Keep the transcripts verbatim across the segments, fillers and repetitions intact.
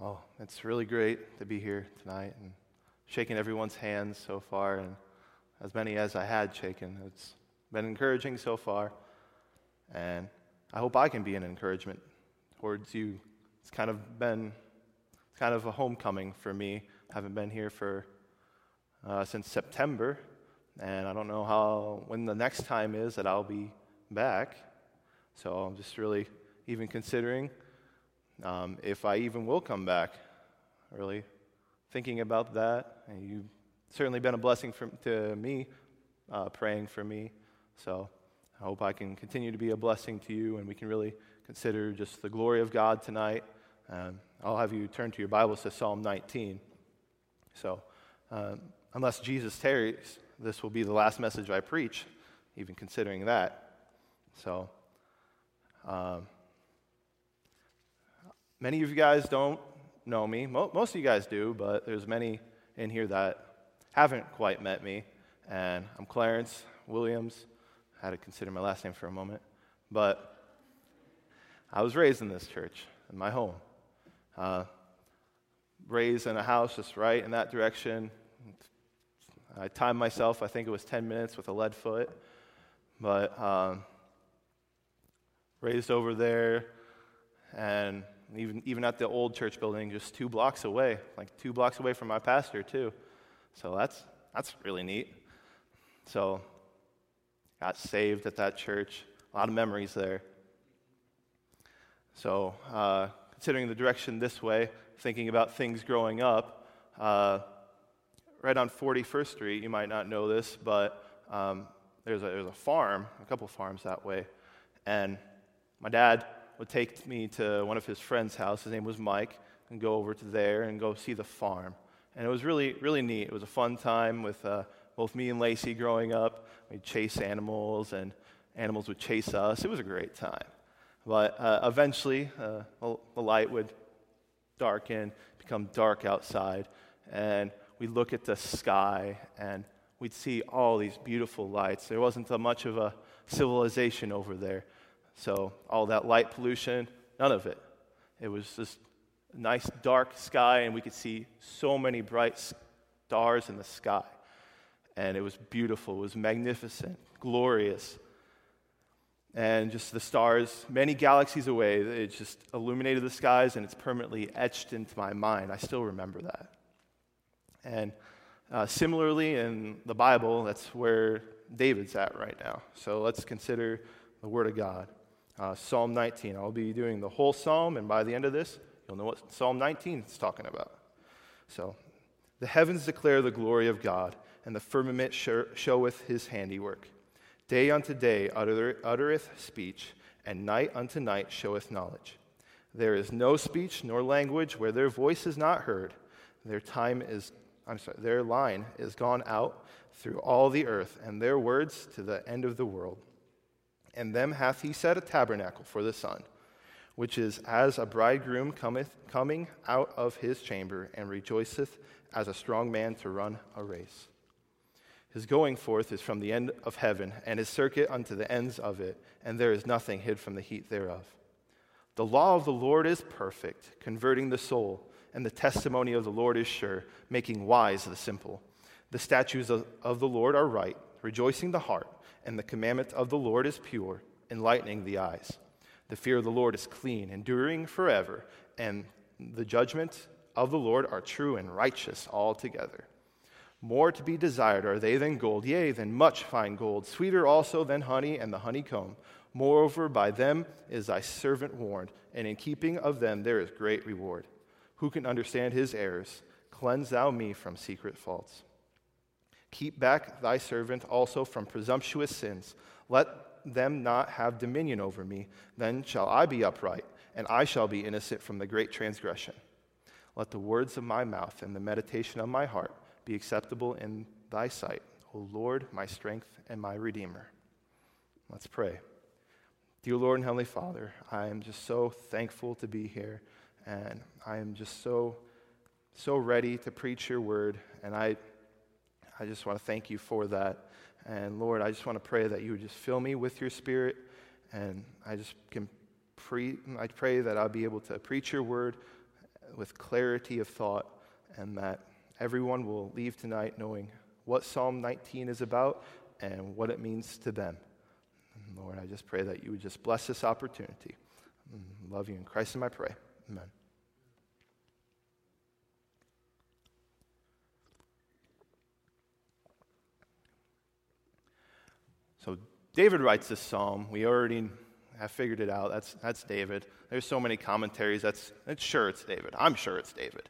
Oh, it's really great to be here tonight and shaking everyone's hands so far, and as many as I had shaken. It's been encouraging so far, and I hope I can be an encouragement towards you. It's kind of been it's kind of a homecoming for me. I haven't been here for uh, since September, and I don't know how when the next time is that I'll be back. So I'm just really even considering. Um, if I even will come back, really thinking about that. And you've certainly been a blessing for, to me, uh, praying for me. So I hope I can continue to be a blessing to you, and we can really consider just the glory of God tonight. Um, I'll have you turn to your Bibles to Psalm nineteen. So um, unless Jesus tarries, this will be the last message I preach, even considering that. So... Um, Many of you guys don't know me. Most of you guys do, but there's many in here that haven't quite met me. And I'm Clarence Williams. I had to consider my last name for a moment. But I was raised in this church, in my home. Uh, raised in a house just right in that direction. I timed myself, I think it was ten minutes with a lead foot. But um, raised over there, and... Even even at the old church building, just two blocks away, like two blocks away from my pastor too. So that's that's really neat. So got saved at that church. A lot of memories there. So uh, considering the direction this way, thinking about things growing up, uh, right on forty-first Street, you might not know this, but um, there's a, there's a farm, a couple farms that way, and my dad would take me to one of his friend's house, his name was Mike, and go over to there and go see the farm. And it was really, really neat. It was a fun time with uh, both me and Lacey growing up. We'd chase animals, and animals would chase us. It was a great time. But uh, eventually, uh, the light would darken, become dark outside, and we'd look at the sky, and we'd see all these beautiful lights. There wasn't much of a civilization over there. So all that light pollution, none of it. It was just a nice dark sky, and we could see so many bright stars in the sky. And it was beautiful. It was magnificent, glorious. And just the stars, many galaxies away, it just illuminated the skies, and it's permanently etched into my mind. I still remember that. And uh, similarly, in the Bible, that's where David's at right now. So let's consider the Word of God. Uh, Psalm nineteen. I'll be doing the whole psalm, and by the end of this, you'll know what Psalm nineteen is talking about. So, the heavens declare the glory of God, and the firmament showeth his handiwork. Day unto day utter, uttereth speech, and night unto night showeth knowledge. There is no speech nor language where their voice is not heard. Their time is, I'm sorry, their line is gone out through all the earth, and their words to the end of the world. And them hath he set a tabernacle for the sun, which is as a bridegroom cometh coming out of his chamber, and rejoiceth as a strong man to run a race. His going forth is from the end of heaven, and his circuit unto the ends of it, and there is nothing hid from the heat thereof. The law of the Lord is perfect, converting the soul, and the testimony of the Lord is sure, making wise the simple. The statutes of, of the Lord are right, rejoicing the heart. And the commandment of the Lord is pure, enlightening the eyes. The fear of the Lord is clean, enduring forever. And the judgments of the Lord are true and righteous altogether. More to be desired are they than gold, yea, than much fine gold, sweeter also than honey and the honeycomb. Moreover, by them is thy servant warned, and in keeping of them there is great reward. Who can understand his errors? Cleanse thou me from secret faults. Keep back thy servant also from presumptuous sins. Let them not have dominion over me. Then shall I be upright, and I shall be innocent from the great transgression. Let the words of my mouth and the meditation of my heart be acceptable in thy sight, O Lord, my strength and my redeemer. Let's pray. Dear Lord and Heavenly Father, I am just so thankful to be here, and I am just so, so ready to preach your word, and I, I just want to thank you for that. And Lord, I just want to pray that you would just fill me with your spirit, and I just can pre- I pray that I'll be able to preach your word with clarity of thought, and that everyone will leave tonight knowing what Psalm nineteen is about and what it means to them. And Lord, I just pray that you would just bless this opportunity. Love you in Christ's name I pray. Amen. So David writes this psalm. We already have figured it out. That's that's David. There's so many commentaries. That's it's sure it's David. I'm sure it's David.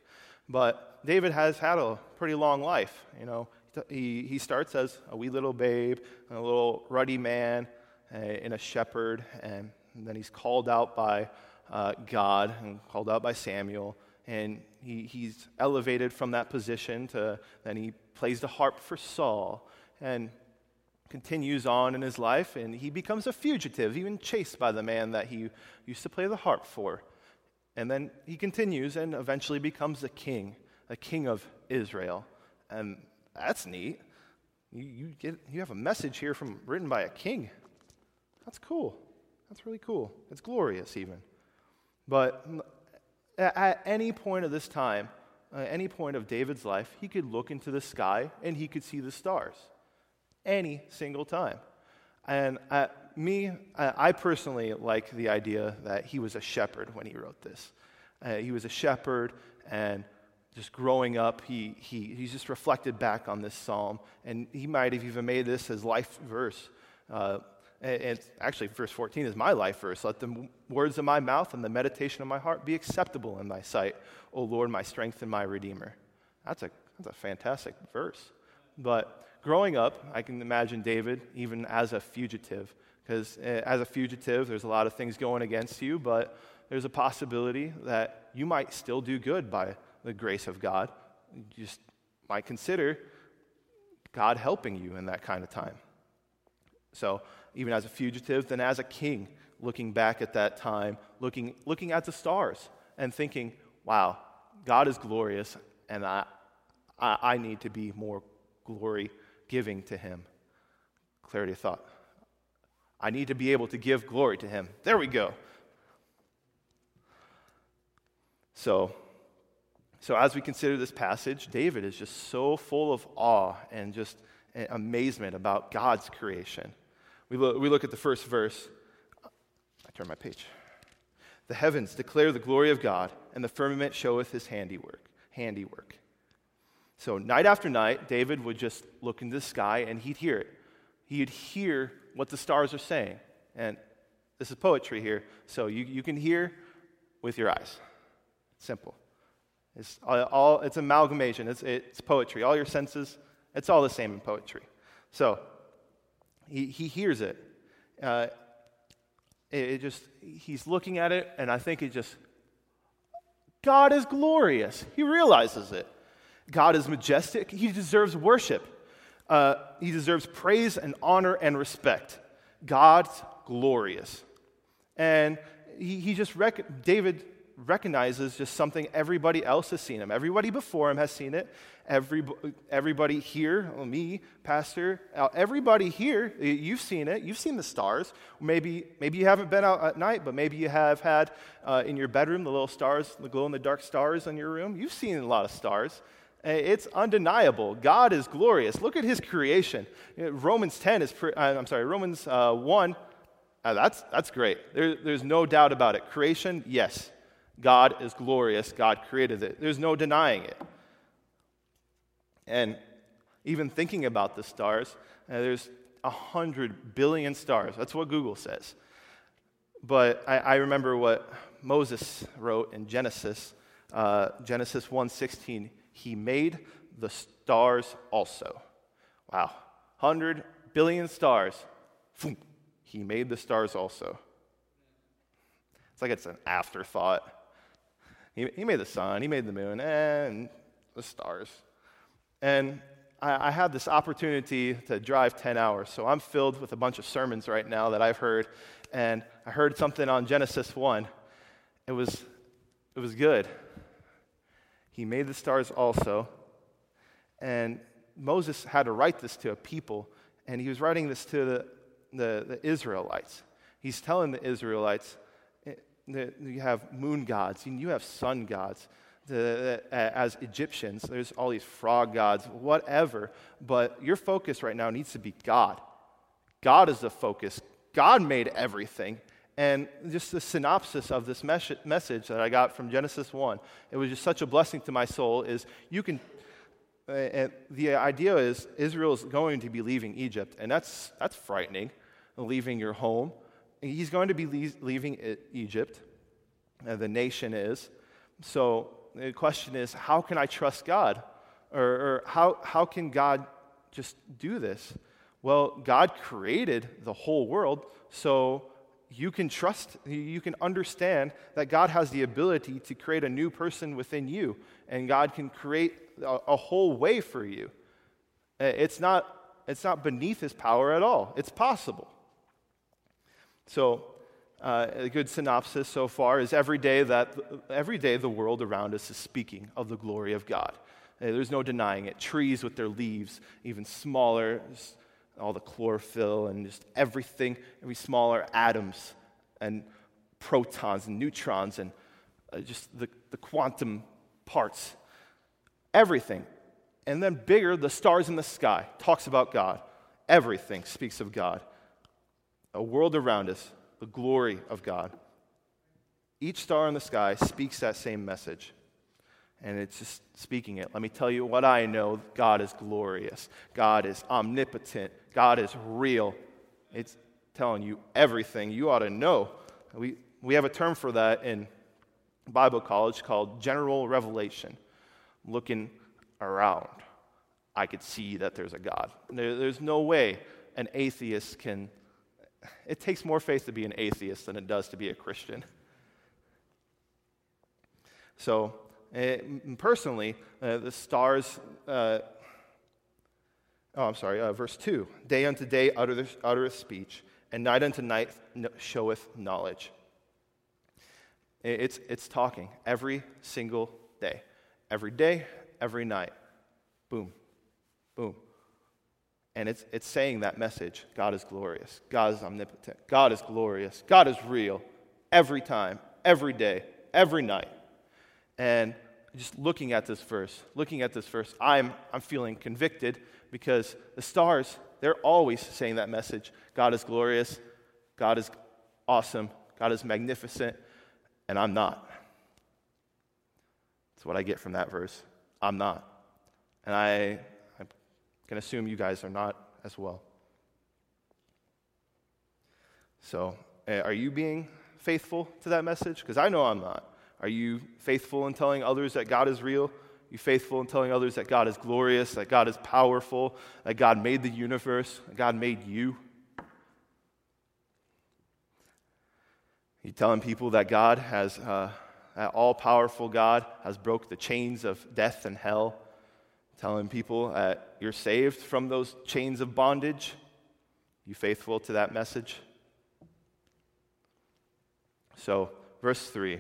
But David has had a pretty long life. You know, he he starts as a wee little babe, a little ruddy man, uh, and a shepherd, and then he's called out by uh, God and called out by Samuel, and he, he's elevated from that position to then he plays the harp for Saul, and continues on in his life, and he becomes a fugitive, even chased by the man that he used to play the harp for. And then he continues and eventually becomes a king, a king of Israel. And that's neat. You, you get you have a message here from written by a king. That's cool. That's really cool. It's glorious even. But at any point of this time, at any point of David's life, he could look into the sky and he could see the stars. Any single time. And uh, me, uh, I personally like the idea that he was a shepherd when he wrote this. Uh, he was a shepherd, and just growing up, he he he just reflected back on this psalm, and he might have even made this his life verse. Uh, and, and actually, verse fourteen is my life verse. Let the words of my mouth and the meditation of my heart be acceptable in thy sight, O Lord, my strength and my redeemer. That's a that's a fantastic verse. But growing up, I can imagine David even as a fugitive, because as a fugitive, there's a lot of things going against you, but there's a possibility that you might still do good by the grace of God. You just might consider God helping you in that kind of time. So even as a fugitive, then as a king, looking back at that time, looking looking at the stars and thinking, wow, God is glorious, and I I, I need to be more glory giving to him. Clarity of thought. I need to be able to give glory to him. There we go. So, so as we consider this passage, David is just so full of awe and just amazement about God's creation. We look, we look at the first verse. I turn my page. The heavens declare the glory of God, and the firmament showeth his handiwork. Handiwork. So night after night, David would just look into the sky, and he'd hear it. He'd hear what the stars are saying. And this is poetry here, so you, you can hear with your eyes. Simple. It's all it's amalgamation. It's it's poetry. All your senses, it's all the same in poetry. So he he hears it. Uh, it, it just he's looking at it, and I think it just God is glorious. He realizes it. God is majestic. He deserves worship. Uh, he deserves praise and honor and respect. God's glorious. And he, he just rec- David recognizes just something everybody else has seen him. Everybody before him has seen it. Every, everybody here, well, me, pastor, everybody here, you've seen it. You've seen the stars. Maybe maybe you haven't been out at night, but maybe you have had uh, in your bedroom the little stars, the glow-in-the-dark stars in your room. You've seen a lot of stars. It's undeniable. God is glorious. Look at his creation. Romans ten is, pre- I'm sorry, Romans uh, one, uh, that's that's great. There, there's no doubt about it. Creation, yes. God is glorious. God created it. There's no denying it. And even thinking about the stars, uh, there's one hundred billion stars. That's what Google says. But I, I remember what Moses wrote in Genesis, uh, Genesis one sixteen. He made the stars also. Wow. one hundred billion stars. He made the stars also. It's like it's an afterthought. He, he made the sun, he made the moon, and the stars. And I, I had this opportunity to drive ten hours, so I'm filled with a bunch of sermons right now that I've heard, and I heard something on Genesis one. It was, it was good. He made the stars also, and Moses had to write this to a people, and he was writing this to the, the, the Israelites. He's telling the Israelites, you have moon gods, you have sun gods. The, as Egyptians, there's all these frog gods, whatever, but your focus right now needs to be God. God is the focus. God made everything. And just the synopsis of this message that I got from Genesis one, it was just such a blessing to my soul, is you can, and the idea is Israel is going to be leaving Egypt, and that's that's frightening, leaving your home. He's going to be leaving Egypt, the nation is. So the question is, how can I trust God? Or, or how how can God just do this? Well, God created the whole world, so you can trust, you can understand that God has the ability to create a new person within you, and God can create a, a whole way for you. It's not, it's not beneath his power at all. It's possible. So uh, a good synopsis so far is every day that every day the world around us is speaking of the glory of God. Uh, there's no denying it. Trees with their leaves, even smaller, all the chlorophyll and just everything, every smaller atoms and protons and neutrons and uh, just the, the quantum parts, everything. And then bigger, the stars in the sky talks about God. Everything speaks of God. A world around us, the glory of God. Each star in the sky speaks that same message. And it's just speaking it. Let me tell you what I know. God is glorious. God is omnipotent. God is real. It's telling you everything you ought to know. We we have a term for that in Bible college called general revelation. Looking around, I could see that there's a God. There, there's no way an atheist can... It takes more faith to be an atheist than it does to be a Christian. So, it, personally, uh, the stars, uh, oh, I'm sorry, uh, verse two, day unto day uttereth, uttereth speech, and night unto night showeth knowledge. It, it's, it's talking every single day, every day, every night. Boom, boom. And it's it's saying that message. God is glorious. God is omnipotent. God is glorious. God is real. Every time, every day, every night. And just looking at this verse, looking at this verse, I'm I'm feeling convicted because the stars, they're always saying that message. God is glorious. God is awesome. God is magnificent. And I'm not. That's what I get from that verse. I'm not. And I... can assume you guys are not as well. So, are you being faithful to that message? Because I know I'm not. Are you faithful in telling others that God is real? Are you faithful in telling others that God is glorious, that God is powerful, that God made the universe, that God made you? Are you telling people that God has, uh, that all-powerful God has broke the chains of death and hell? Telling people that uh, you're saved from those chains of bondage? You faithful to that message? So, verse three.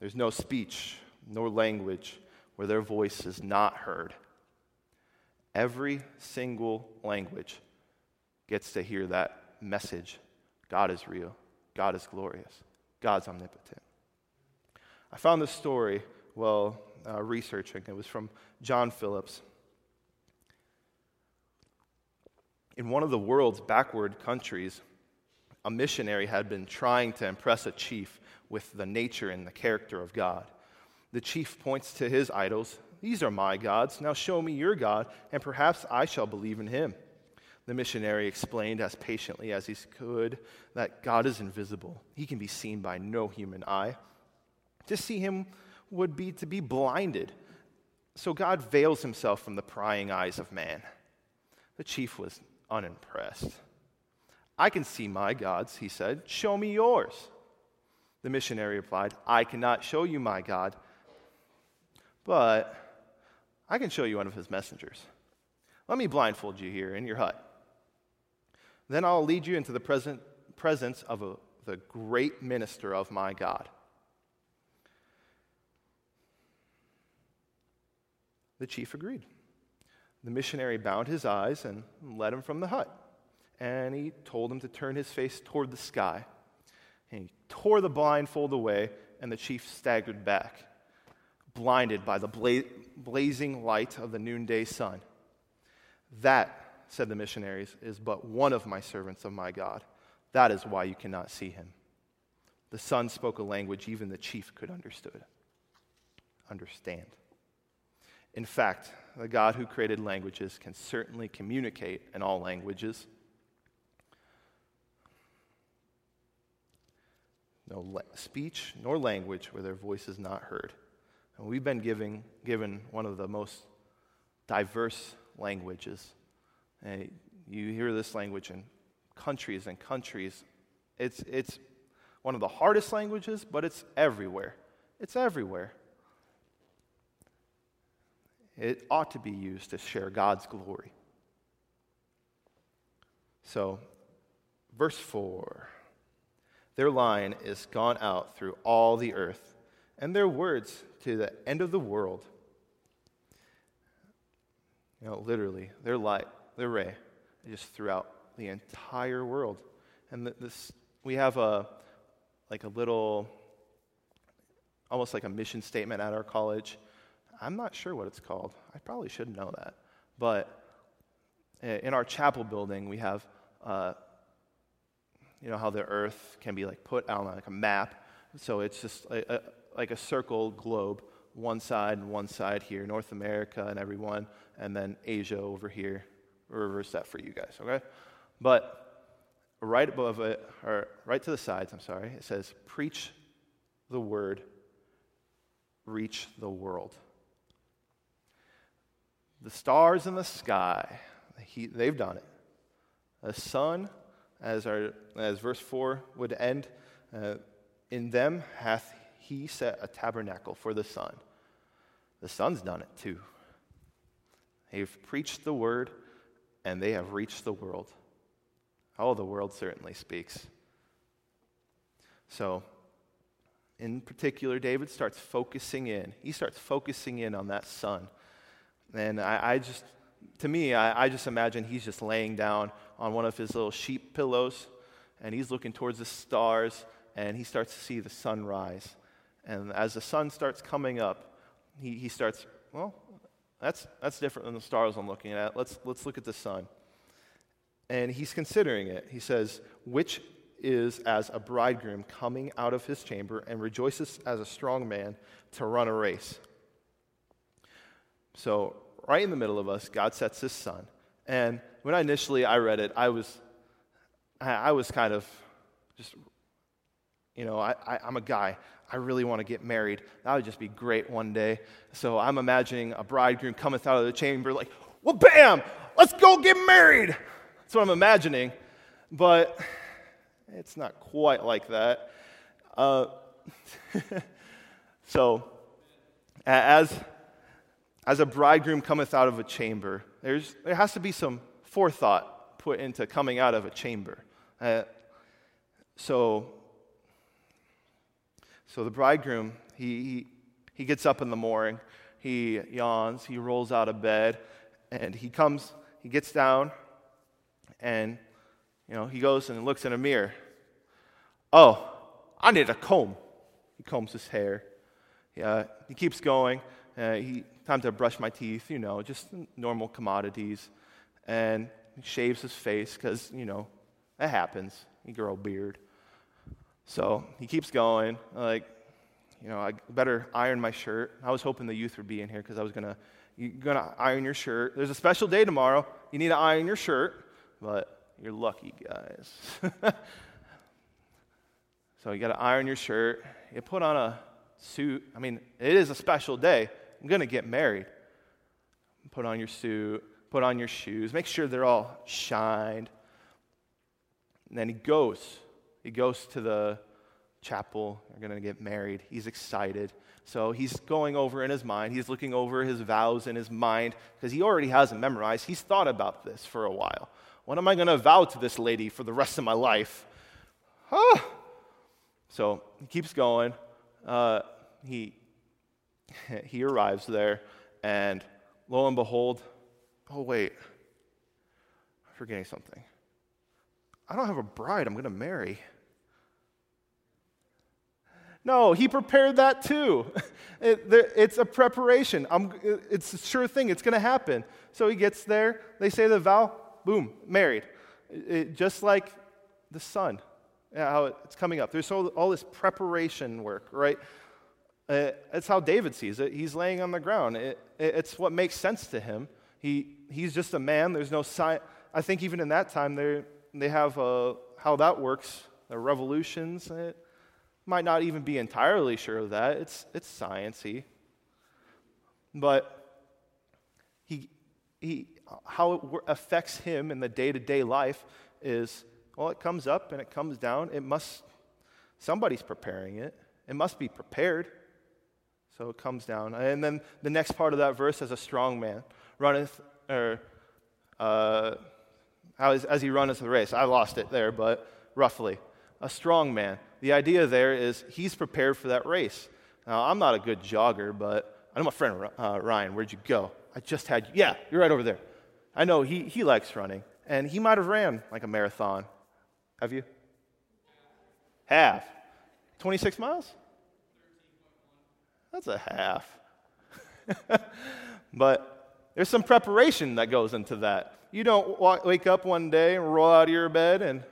There's no speech nor language where their voice is not heard. Every single language gets to hear that message. God is real. God is glorious. God's omnipotent. I found this story, well... Uh, researching. It was from John Phillips. In one of the world's backward countries, a missionary had been trying to impress a chief with the nature and the character of God. The chief points to his idols. These are my gods. Now show me your God, and perhaps I shall believe in him. The missionary explained as patiently as he could that God is invisible. He can be seen by no human eye. To see him would be to be blinded. So God veils himself from the prying eyes of man. The chief was unimpressed. I can see my gods, he said. Show me yours. The missionary replied, I cannot show you my God, but I can show you one of his messengers. Let me blindfold you here in your hut. Then I'll lead you into the present presence of a, the great minister of my God. The chief agreed. The missionary bound his eyes and led him from the hut, and he told him to turn his face toward the sky. And he tore the blindfold away, and the chief staggered back, blinded by the bla- blazing light of the noonday sun. That, said the missionaries, is but one of my servants of my God. That is why you cannot see him. The son spoke a language even the chief could understood. understand. In fact, the God who created languages can certainly communicate in all languages. No la- speech nor language where their voice is not heard. And we've been giving, given one of the most diverse languages. And you hear this language in countries and countries. It's it's one of the hardest languages, but it's everywhere. It's everywhere. It ought to be used to share God's glory. So, verse four. Their line is gone out through all the earth, and their words to the end of the world. You know, literally, their light, their ray, just throughout the entire world. And this, we have a like a little, almost like a mission statement at our college. I'm not sure what it's called. I probably should know that. But in our chapel building, we have, uh, you know, how the earth can be like put on like a map. So it's just a, a, like a circle globe, one side and one side here, North America and everyone, and then Asia over here. Reverse that for you guys, okay? But right above it, or right to the sides, I'm sorry, it says, preach the word, reach the world. The stars in the sky, he, they've done it. The sun, as our as verse four would end, uh, in them hath he set a tabernacle for the sun. The sun's done it too. They've preached the word, and they have reached the world. Oh, the world certainly speaks. So, in particular, David starts focusing in. He starts focusing in on that sun. And I, I just, to me, I, I just imagine he's just laying down on one of his little sheep pillows, and he's looking towards the stars, and he starts to see the sun rise. And as the sun starts coming up, he, he starts, well, That's that's different than the stars I'm looking at. Let's let's look at the sun. And he's considering it. He says, which is as a bridegroom coming out of his chamber and rejoices as a strong man to run a race. So right in the middle of us, God sets his sun. And when I initially I read it, I was I, I was kind of just, you know, I, I, I'm a guy. I really want to get married. That would just be great one day. So I'm imagining a bridegroom cometh out of the chamber like, well, bam, let's go get married. That's what I'm imagining. But it's not quite like that. Uh, so as, as a bridegroom cometh out of a chamber, there's there has to be some forethought put into coming out of a chamber. Uh, so... So the bridegroom, he, he he gets up in the morning, he yawns, he rolls out of bed, and he comes, he gets down, and, you know, he goes and looks in a mirror. Oh, I need a comb. He combs his hair. Yeah, he keeps going. Uh, he time to brush my teeth, you know, just normal commodities. And he shaves his face because, you know, that happens. You grow a beard. So he keeps going, like, you know, I better iron my shirt. I was hoping the youth would be in here because I was going to, you're going to iron your shirt. There's a special day tomorrow. You need to iron your shirt, but you're lucky, guys. So you got to iron your shirt. You put on a suit. I mean, it is a special day. I'm going to get married. Put on your suit. Put on your shoes. Make sure they're all shined. And then he goes. He goes to the chapel, are going to get married. He's excited. So he's going over in his mind. He's looking over his vows in his mind because he already has them memorized. He's thought about this for a while. What am I going to vow to this lady for the rest of my life? Huh? So he keeps going. Uh, he he arrives there, and lo and behold, oh wait, I'm forgetting something. I don't have a bride I'm going to marry. No, he prepared that too. It, there, it's a preparation. I'm, it's a sure thing. It's going to happen. So he gets there. They say the vow. Boom, married. It, it, just like the sun, how it, it's coming up. There's all, all this preparation work, right? Uh, that's how David sees it. He's laying on the ground. It, it, it's what makes sense to him. He he's just a man. There's no sign. I think even in that time, they they have uh, how that works. The revolutions. It, Might not even be entirely sure of that. It's it's science-y. But he he how it affects him in the day-to-day life is, well, it comes up and it comes down. It must, somebody's preparing it. It must be prepared. So it comes down. And then the next part of that verse says, a strong man runneth, or uh, as, as he runneth the race. I lost it there, but roughly. A strong man. The idea there is he's prepared for that race. Now, I'm not a good jogger, but I know my friend uh, Ryan. Where'd you go? I just had you. Yeah, you're right over there. I know he, he likes running, and he might have ran like a marathon. Have you? Half. twenty-six miles? That's a half. But there's some preparation that goes into that. You don't walk, wake up one day and roll out of your bed and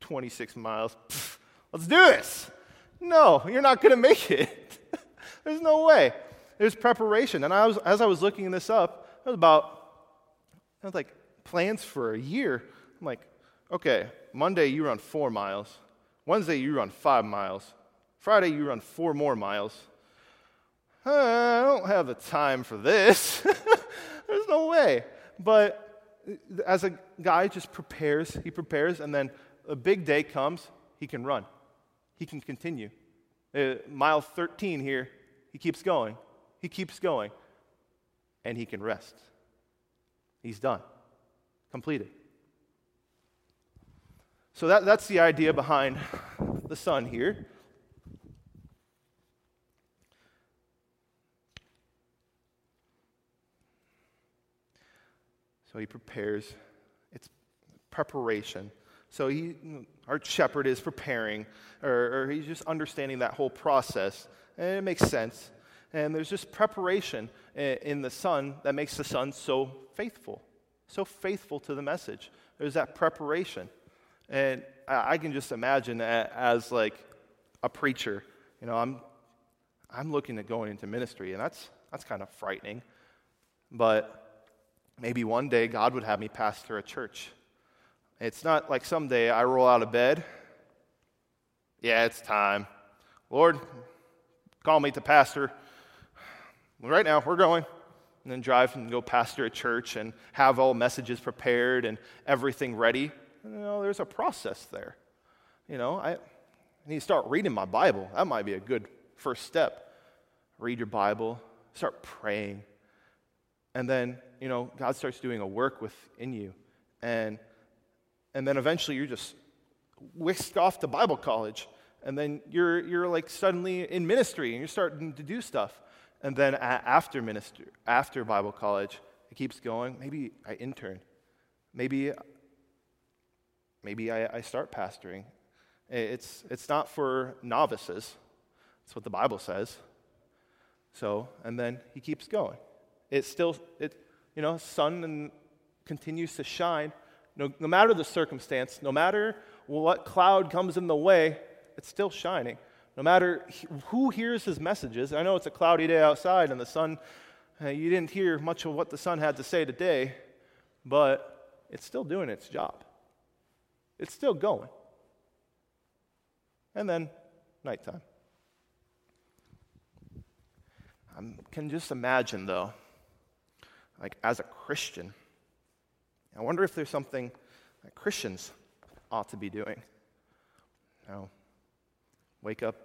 twenty-six miles, pff, let's do this. No, you're not going to make it. There's no way. There's preparation. And I was, as I was looking this up, it was about, it was like plans for a year. I'm like, okay, Monday you run four miles. Wednesday you run five miles. Friday you run four more miles. I don't have the time for this. There's no way. But as a guy just prepares, he prepares, and then a big day comes, he can run. He can continue. Uh, mile thirteen here, he keeps going. He keeps going. And he can rest. He's done. Completed. So that, that's the idea behind the sun here. So he prepares. It's preparation. So he, our shepherd is preparing, or, or he's just understanding that whole process, and it makes sense. And there's just preparation in the son that makes the son so faithful, so faithful to the message. There's that preparation. And I can just imagine as like a preacher, you know, I'm I'm looking at going into ministry, and that's that's kind of frightening. But maybe one day God would have me pastor a church. It's not like someday I roll out of bed. Yeah, it's time. Lord, call me to pastor. Right now, we're going. And then drive and go pastor a church and have all messages prepared and everything ready. You know, there's a process there. You know, I need to start reading my Bible. That might be a good first step. Read your Bible. Start praying. And then, you know, God starts doing a work within you. And... And then eventually you're just whisked off to Bible college. And then you're you're like suddenly in ministry and you're starting to do stuff. And then after ministry, after Bible college, it keeps going. Maybe I intern. Maybe maybe I, I start pastoring. It's it's not for novices. That's what the Bible says. So, and then he keeps going. It still, it you know, sun and continues to shine. No, no matter the circumstance, no matter what cloud comes in the way, it's still shining. No matter who hears his messages, I know it's a cloudy day outside and the sun, uh, you didn't hear much of what the sun had to say today, but it's still doing its job. It's still going. And then nighttime. I can just imagine though, like as a Christian, I wonder if there's something that Christians ought to be doing. Now, wake up,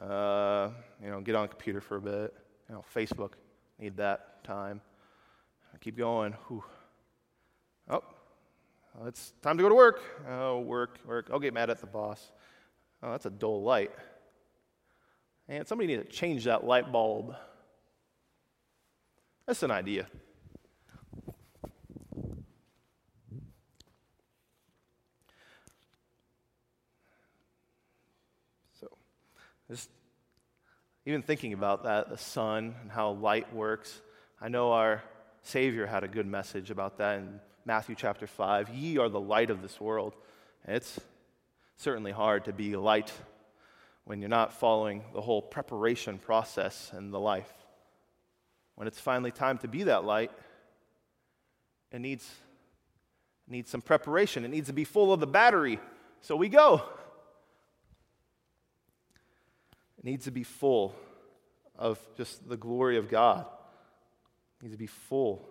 uh, you know, get on the computer for a bit, you know, Facebook, need that time. I keep going. Whew. Oh, it's time to go to work. Oh, work, work. I'll get mad at the boss. Oh, that's a dull light. And somebody needs to change that light bulb. That's an idea. So, just even thinking about that, the sun and how light works, I know our Savior had a good message about that in Matthew chapter five. Ye are the light of this world. And it's certainly hard to be light when you're not following the whole preparation process in the life. When it's finally time to be that light, it needs, needs some preparation. It needs to be full of the battery. So we go. It needs to be full of just the glory of God. It needs to be full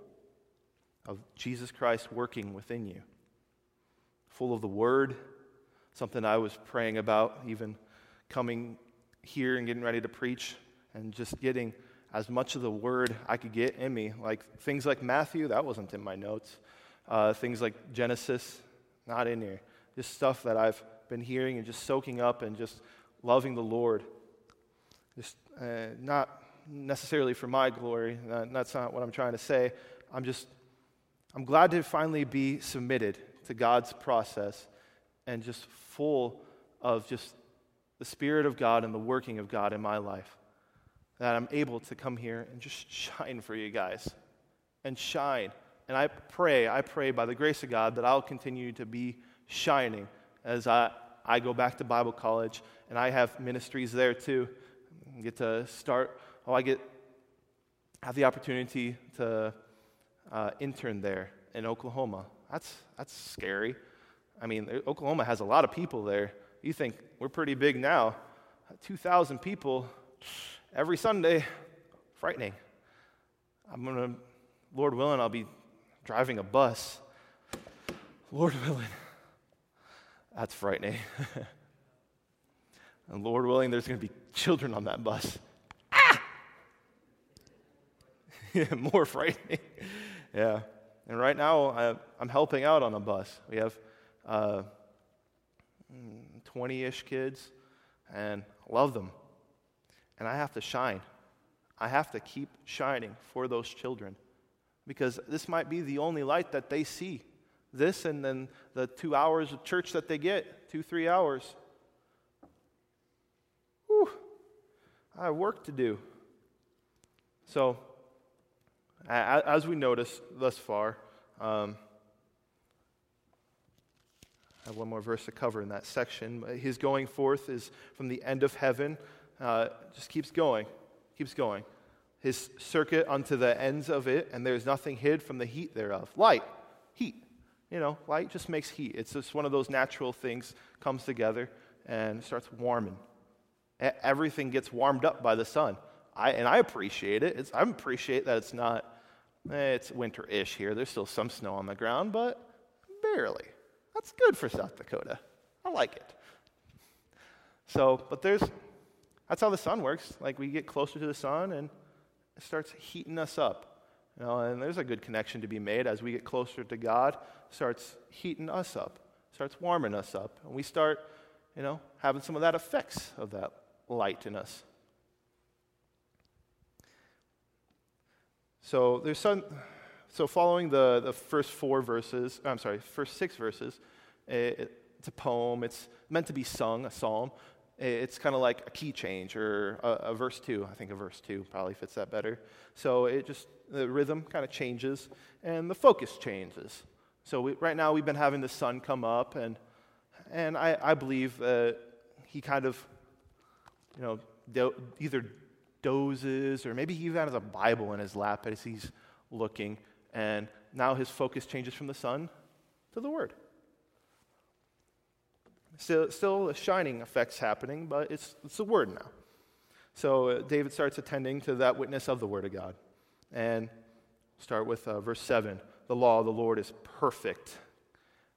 of Jesus Christ working within you. Full of the Word, something I was praying about even coming here and getting ready to preach, and just getting as much of the Word I could get in me. Like things like Matthew, that wasn't in my notes. Uh, things like Genesis, not in here. Just stuff that I've been hearing and just soaking up and just loving the Lord. Just uh, not necessarily for my glory. Not, that's not what I'm trying to say. I'm just, I'm glad to finally be submitted to God's process and just full of just the Spirit of God and the working of God in my life. That I'm able to come here and just shine for you guys. And shine. And I pray, I pray by the grace of God that I'll continue to be shining as I, I go back to Bible college. And I have ministries there too. I get to start, oh, I get, have the opportunity to uh, intern there in Oklahoma. That's, that's scary. I mean, Oklahoma has a lot of people there. You think, we're pretty big now. two thousand people. Every Sunday, frightening. I'm going to, Lord willing, I'll be driving a bus. Lord willing. That's frightening. And Lord willing, there's going to be children on that bus. Ah! Yeah, more frightening. Yeah. And right now, I, I'm helping out on a bus. We have uh, twenty-ish kids, and I love them. And I have to shine. I have to keep shining for those children, because this might be the only light that they see. This and then the two hours of church that they get, two, three hours. Whew, I have work to do. So, as we noticed thus far, um, I have one more verse to cover in that section. His going forth is from the end of heaven. Uh, just keeps going, keeps going. His circuit unto the ends of it, and there's nothing hid from the heat thereof. Light, heat, you know, light just makes heat. It's just one of those natural things, comes together and starts warming. Everything gets warmed up by the sun. I and I appreciate it. It's, I appreciate that it's not, eh, it's winter-ish here. There's still some snow on the ground, but barely. That's good for South Dakota. I like it. So, but there's... That's how the sun works. Like, we get closer to the sun, and it starts heating us up. You know, and there's a good connection to be made as we get closer to God. It starts heating us up, starts warming us up, and we start, you know, having some of that effects of that light in us. So there's some. So following the the first four verses, I'm sorry, first six verses, it, it, it's a poem. It's meant to be sung, a psalm. It's kind of like a key change or a, a verse two. I think a verse two probably fits that better. So it just, the rhythm kind of changes and the focus changes. So we, right now we've been having the sun come up, and and I, I believe uh, he kind of, you know, do, either dozes or maybe he even has a Bible in his lap as he's looking, and now his focus changes from the sun to the Word. Still, still a shining effect's happening, but it's it's the Word now. So uh, David starts attending to that witness of the Word of God. And start with uh, verse seven. The law of the Lord is perfect.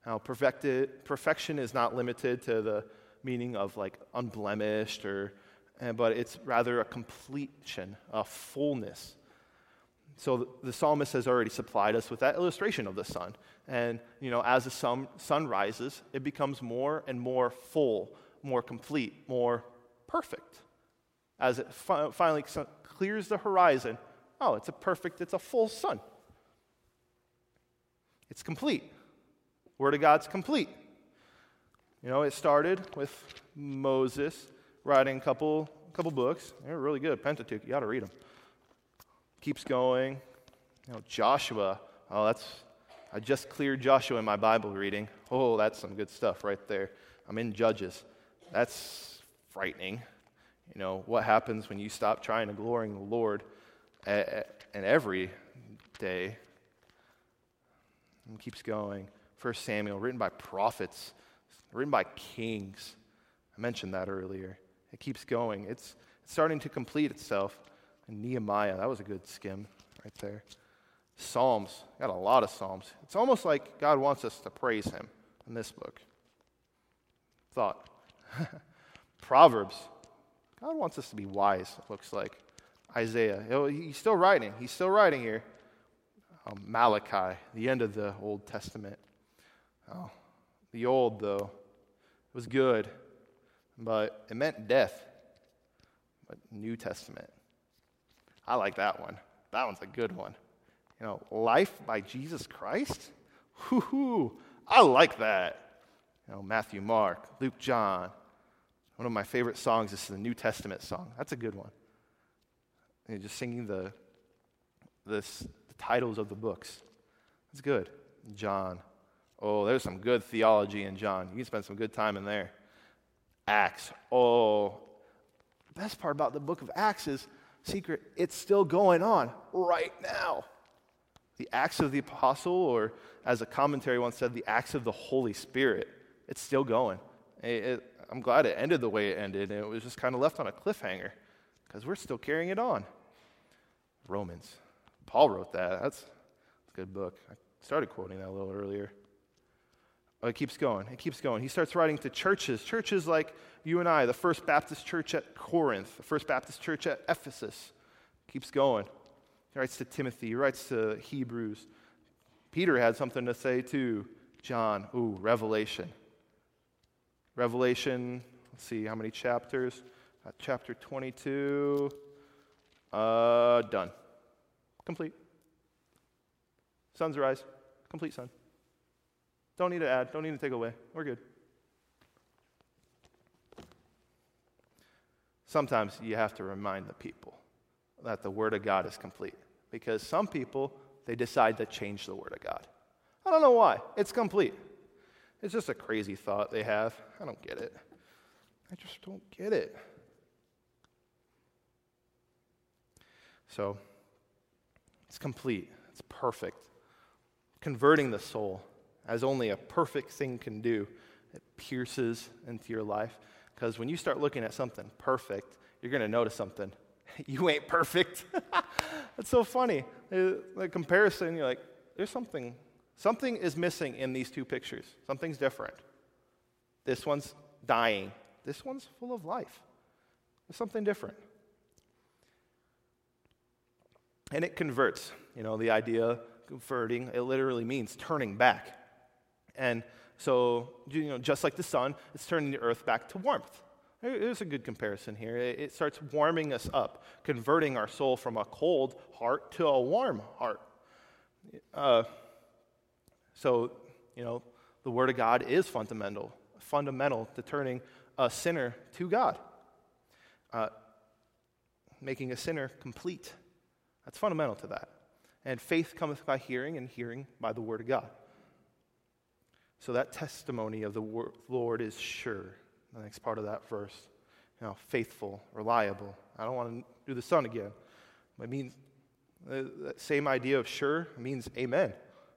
Now, perfected, perfection is not limited to the meaning of like unblemished, or, but it's rather a completion, a fullness. So the psalmist has already supplied us with that illustration of the sun. And, you know, as the sun, sun rises, it becomes more and more full, more complete, more perfect. As it fi- finally clears the horizon, oh, it's a perfect, it's a full sun. It's complete. Word of God's complete. You know, it started with Moses writing a couple, couple books. They're really good. Pentateuch, you got to read them. Keeps going. You know, Joshua. Oh, that's, I just cleared Joshua in my Bible reading. Oh, that's some good stuff right there. I'm in Judges. That's frightening. You know, what happens when you stop trying to glory in the Lord and every day. And keeps going. First Samuel, written by prophets, written by kings. I mentioned that earlier. It keeps going. It's, it's starting to complete itself. And Nehemiah, that was a good skim right there. Psalms, got a lot of Psalms. It's almost like God wants us to praise him in this book. Thought. Proverbs, God wants us to be wise, it looks like. Isaiah, he's still writing. He's still writing here. Um, Malachi, the end of the Old Testament. Oh, the old, though, it was good, but it meant death. But New Testament. I like that one. That one's a good one. You know, life by Jesus Christ? Whoo-hoo, I like that. You know, Matthew, Mark, Luke, John. One of my favorite songs is the New Testament song. That's a good one. You know, just singing the, the, the titles of the books. That's good. John. Oh, there's some good theology in John. You can spend some good time in there. Acts. Oh, the best part about the book of Acts is secret. It's still going on right now. The Acts of the Apostle, or as a commentary once said, the Acts of the Holy Spirit. It's still going. It, it, I'm glad it ended the way it ended, and it was just kind of left on a cliffhanger because we're still carrying it on. Romans. Paul wrote that. That's a good book. I started quoting that a little earlier. Oh, it keeps going. It keeps going. He starts writing to churches. Churches like you and I, the First Baptist Church at Corinth, the First Baptist Church at Ephesus. Keeps going. He writes to Timothy. He writes to Hebrews. Peter had something to say too. John. Ooh, Revelation. Revelation, let's see, how many chapters? Uh, chapter twenty-two. Uh, done. Complete. Sun's rise. Complete sun. Don't need to add. Don't need to take away. We're good. Sometimes you have to remind the people that the Word of God is complete. Because some people, they decide to change the Word of God. I don't know why. It's complete. It's just a crazy thought they have. I don't get it. I just don't get it. So, it's complete. It's perfect. Converting the soul, as only a perfect thing can do. It pierces into your life. Because when you start looking at something perfect, you're going to notice something. You ain't perfect. That's so funny. The comparison, you're like, there's something. Something is missing in these two pictures. Something's different. This one's dying. This one's full of life. There's something different. And it converts. You know, the idea of converting, it literally means turning back. And so, you know, just like the sun, it's turning the earth back to warmth. There's a good comparison here. It starts warming us up, converting our soul from a cold heart to a warm heart. Uh, so, you know, the Word of God is fundamental, fundamental to turning a sinner to God, uh, making a sinner complete. That's fundamental to that. And faith cometh by hearing, and hearing by the Word of God. So that testimony of the Lord is sure. The next part of that verse, you know, faithful, reliable. I don't want to do the sun again. It means uh, that same idea of sure means amen,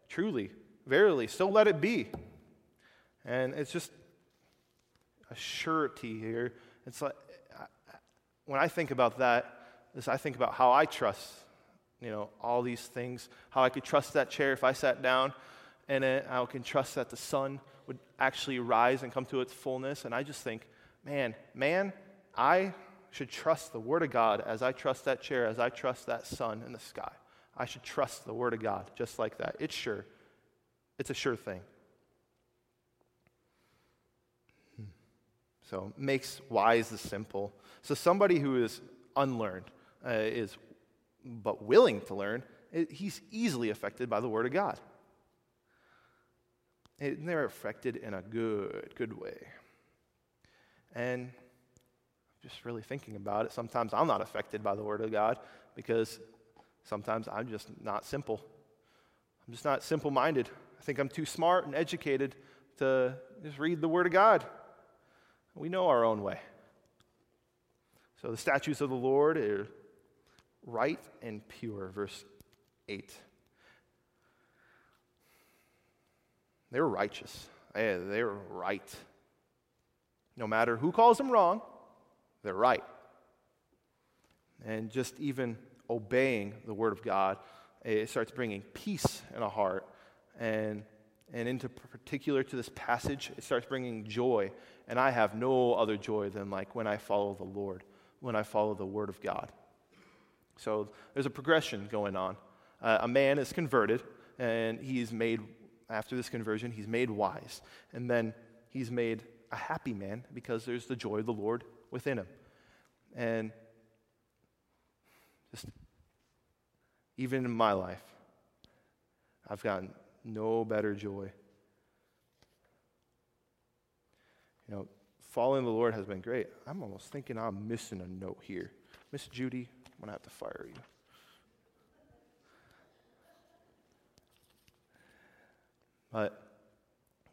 truly, verily. So let it be. And it's just a surety here. It's like when I think about that, is I think about how I trust, you know, all these things. How I could trust that chair if I sat down. And I can trust that the sun would actually rise and come to its fullness. And I just think, man, man, I should trust the Word of God as I trust that chair, as I trust that sun in the sky. I should trust the Word of God just like that. It's sure. It's a sure thing. So makes wise the simple. So somebody who is unlearned uh, is but willing to learn, it, he's easily affected by the Word of God. And they're affected in a good, good way. And just really thinking about it, sometimes I'm not affected by the Word of God because sometimes I'm just not simple. I'm just not simple-minded. I think I'm too smart and educated to just read the Word of God. We know our own way. So the statutes of the Lord are right and pure, verse eight. They're righteous. They're right. No matter who calls them wrong, they're right. And just even obeying the Word of God, it starts bringing peace in a heart. And and into particular to this passage, it starts bringing joy. And I have no other joy than like when I follow the Lord, when I follow the Word of God. So there's a progression going on. Uh, a man is converted, and he's made, after this conversion, he's made wise. And then he's made a happy man because there's the joy of the Lord within him. And just even in my life, I've gotten no better joy. You know, following the Lord has been great. I'm almost thinking I'm missing a note here. Miss Judy, I'm going to have to fire you. But,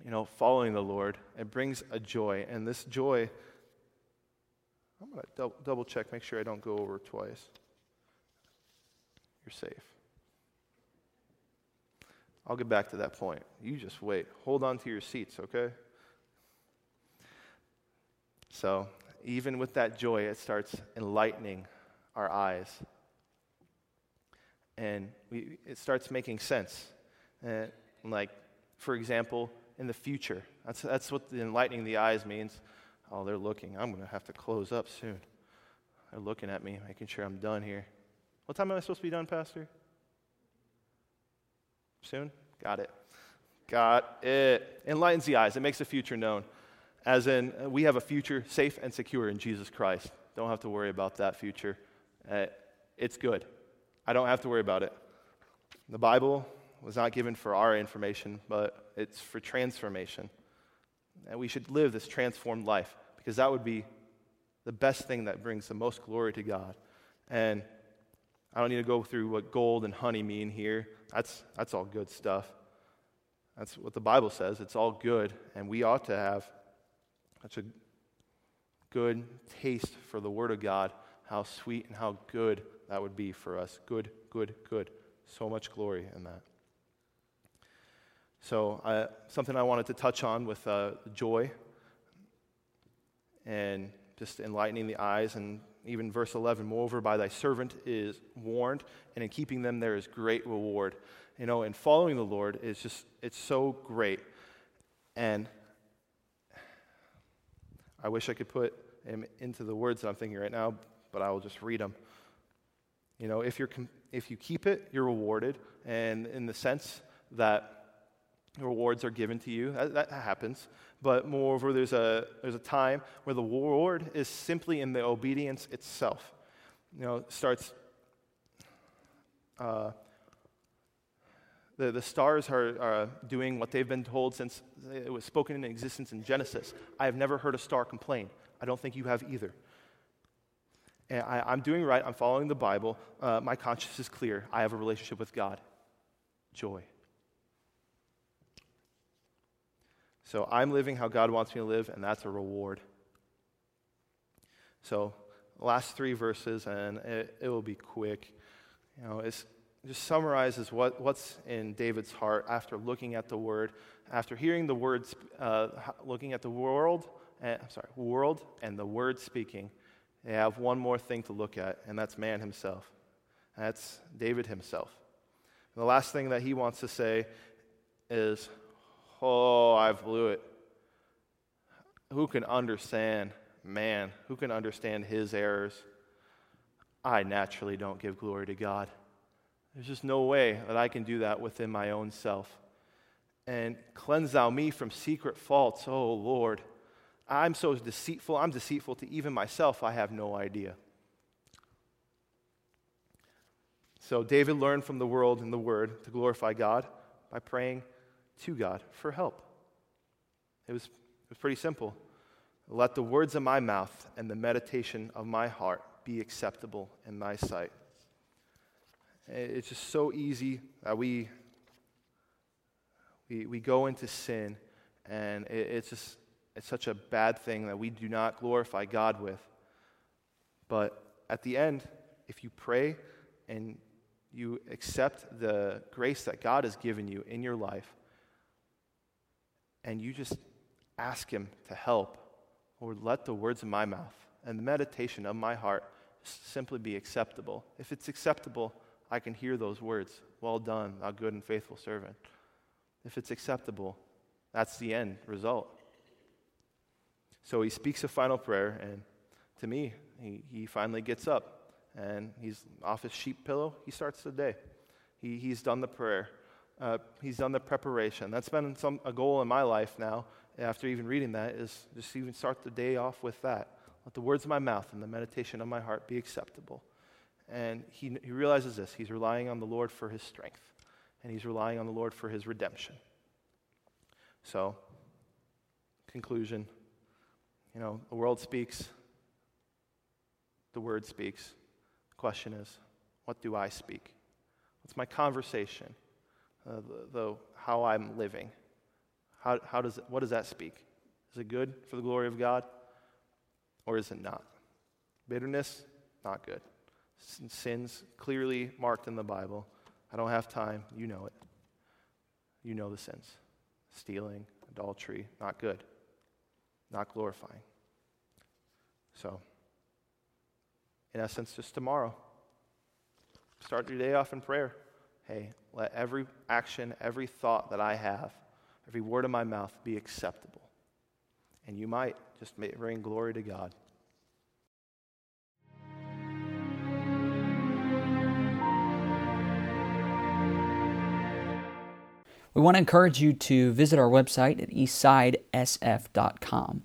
you know, following the Lord, it brings a joy. And this joy, I'm going to double, double check, make sure I don't go over twice. You're safe. I'll get back to that point. You just wait. Hold on to your seats, okay? So even with that joy, it starts enlightening our eyes. And we, it starts making sense. And like, for example, in the future. That's that's what the enlightening the eyes means. Oh, they're looking. I'm going to have to close up soon. They're looking at me, making sure I'm done here. What time am I supposed to be done, Pastor? Soon? Got it. Got it. Enlightens the eyes. It makes the future known. As in, we have a future safe and secure in Jesus Christ. Don't have to worry about that future. Uh, it's good. I don't have to worry about it. The Bible was not given for our information, but it's for transformation. And we should live this transformed life because that would be the best thing that brings the most glory to God. And I don't need to go through what gold and honey mean here. That's that's all good stuff. That's what the Bible says. It's all good, and we ought to have such a good taste for the Word of God. How sweet and how good that would be for us. Good, good, good. So much glory in that. So uh, something I wanted to touch on with uh, joy and just enlightening the eyes and even verse eleven, moreover, by thy servant is warned, and in keeping them there is great reward. You know, and following the Lord is just, it's so great. And I wish I could put him into the words that I'm thinking right now, but I will just read them. You know, if you're if you keep it, you're rewarded, and in the sense that rewards are given to you, that, that happens. But moreover, there's a there's a time where the reward is simply in the obedience itself. You know, it starts. Uh, the the stars are, are doing what they've been told since it was spoken into existence in Genesis. I have never heard a star complain. I don't think you have either. And I, I'm doing right. I'm following the Bible. Uh, my conscience is clear. I have a relationship with God. Joy. So I'm living how God wants me to live, and that's a reward. So last three verses, and it, it will be quick. You know, it just summarizes what, what's in David's heart after looking at the Word, after hearing the words, uh, looking at the world. And, I'm sorry, world and the Word speaking. They have one more thing to look at, and that's man himself. That's David himself. And the last thing that he wants to say is, oh, I blew it. Who can understand man, who can understand his errors? I naturally don't give glory to God. There's just no way that I can do that within my own self. And cleanse thou me from secret faults, oh Lord. I'm so deceitful, I'm deceitful to even myself, I have no idea. So David learned from the world and the word to glorify God by praying to God for help. It was, it was pretty simple. Let the words of my mouth and the meditation of my heart be acceptable in thy sight. It's just so easy that we we, we go into sin, and it, it's just it's such a bad thing that we do not glorify God with. But at the end, if you pray and you accept the grace that God has given you in your life, and you just ask him to help, Lord, let the words of my mouth and the meditation of my heart simply be acceptable. If it's acceptable, I can hear those words, well done, thou good and faithful servant. If it's acceptable, that's the end result. So he speaks a final prayer, and to me, he, he finally gets up, and he's off his sheep pillow. He starts the day. He, he's done the prayer. Uh, he's done the preparation. That's been some, a goal in my life now, after even reading that, is just even start the day off with that. Let the words of my mouth and the meditation of my heart be acceptable. And he, he realizes this. He's relying on the Lord for his strength, and he's relying on the Lord for his redemption. So, conclusion. You know, the world speaks, the word speaks. The question is, what do I speak? What's my conversation? Uh, the, the how I'm living. How how does it, what does that speak? Is it good for the glory of God, or is it not? Bitterness, not good. Sins clearly marked in the Bible. I don't have time. You know it. You know the sins. Stealing, adultery, not good. Not glorifying. So, in essence, just tomorrow, start your day off in prayer. Hey, let every action, every thought that I have, every word of my mouth be acceptable. And you might just bring glory to God. We want to encourage you to visit our website at eastside s f dot com.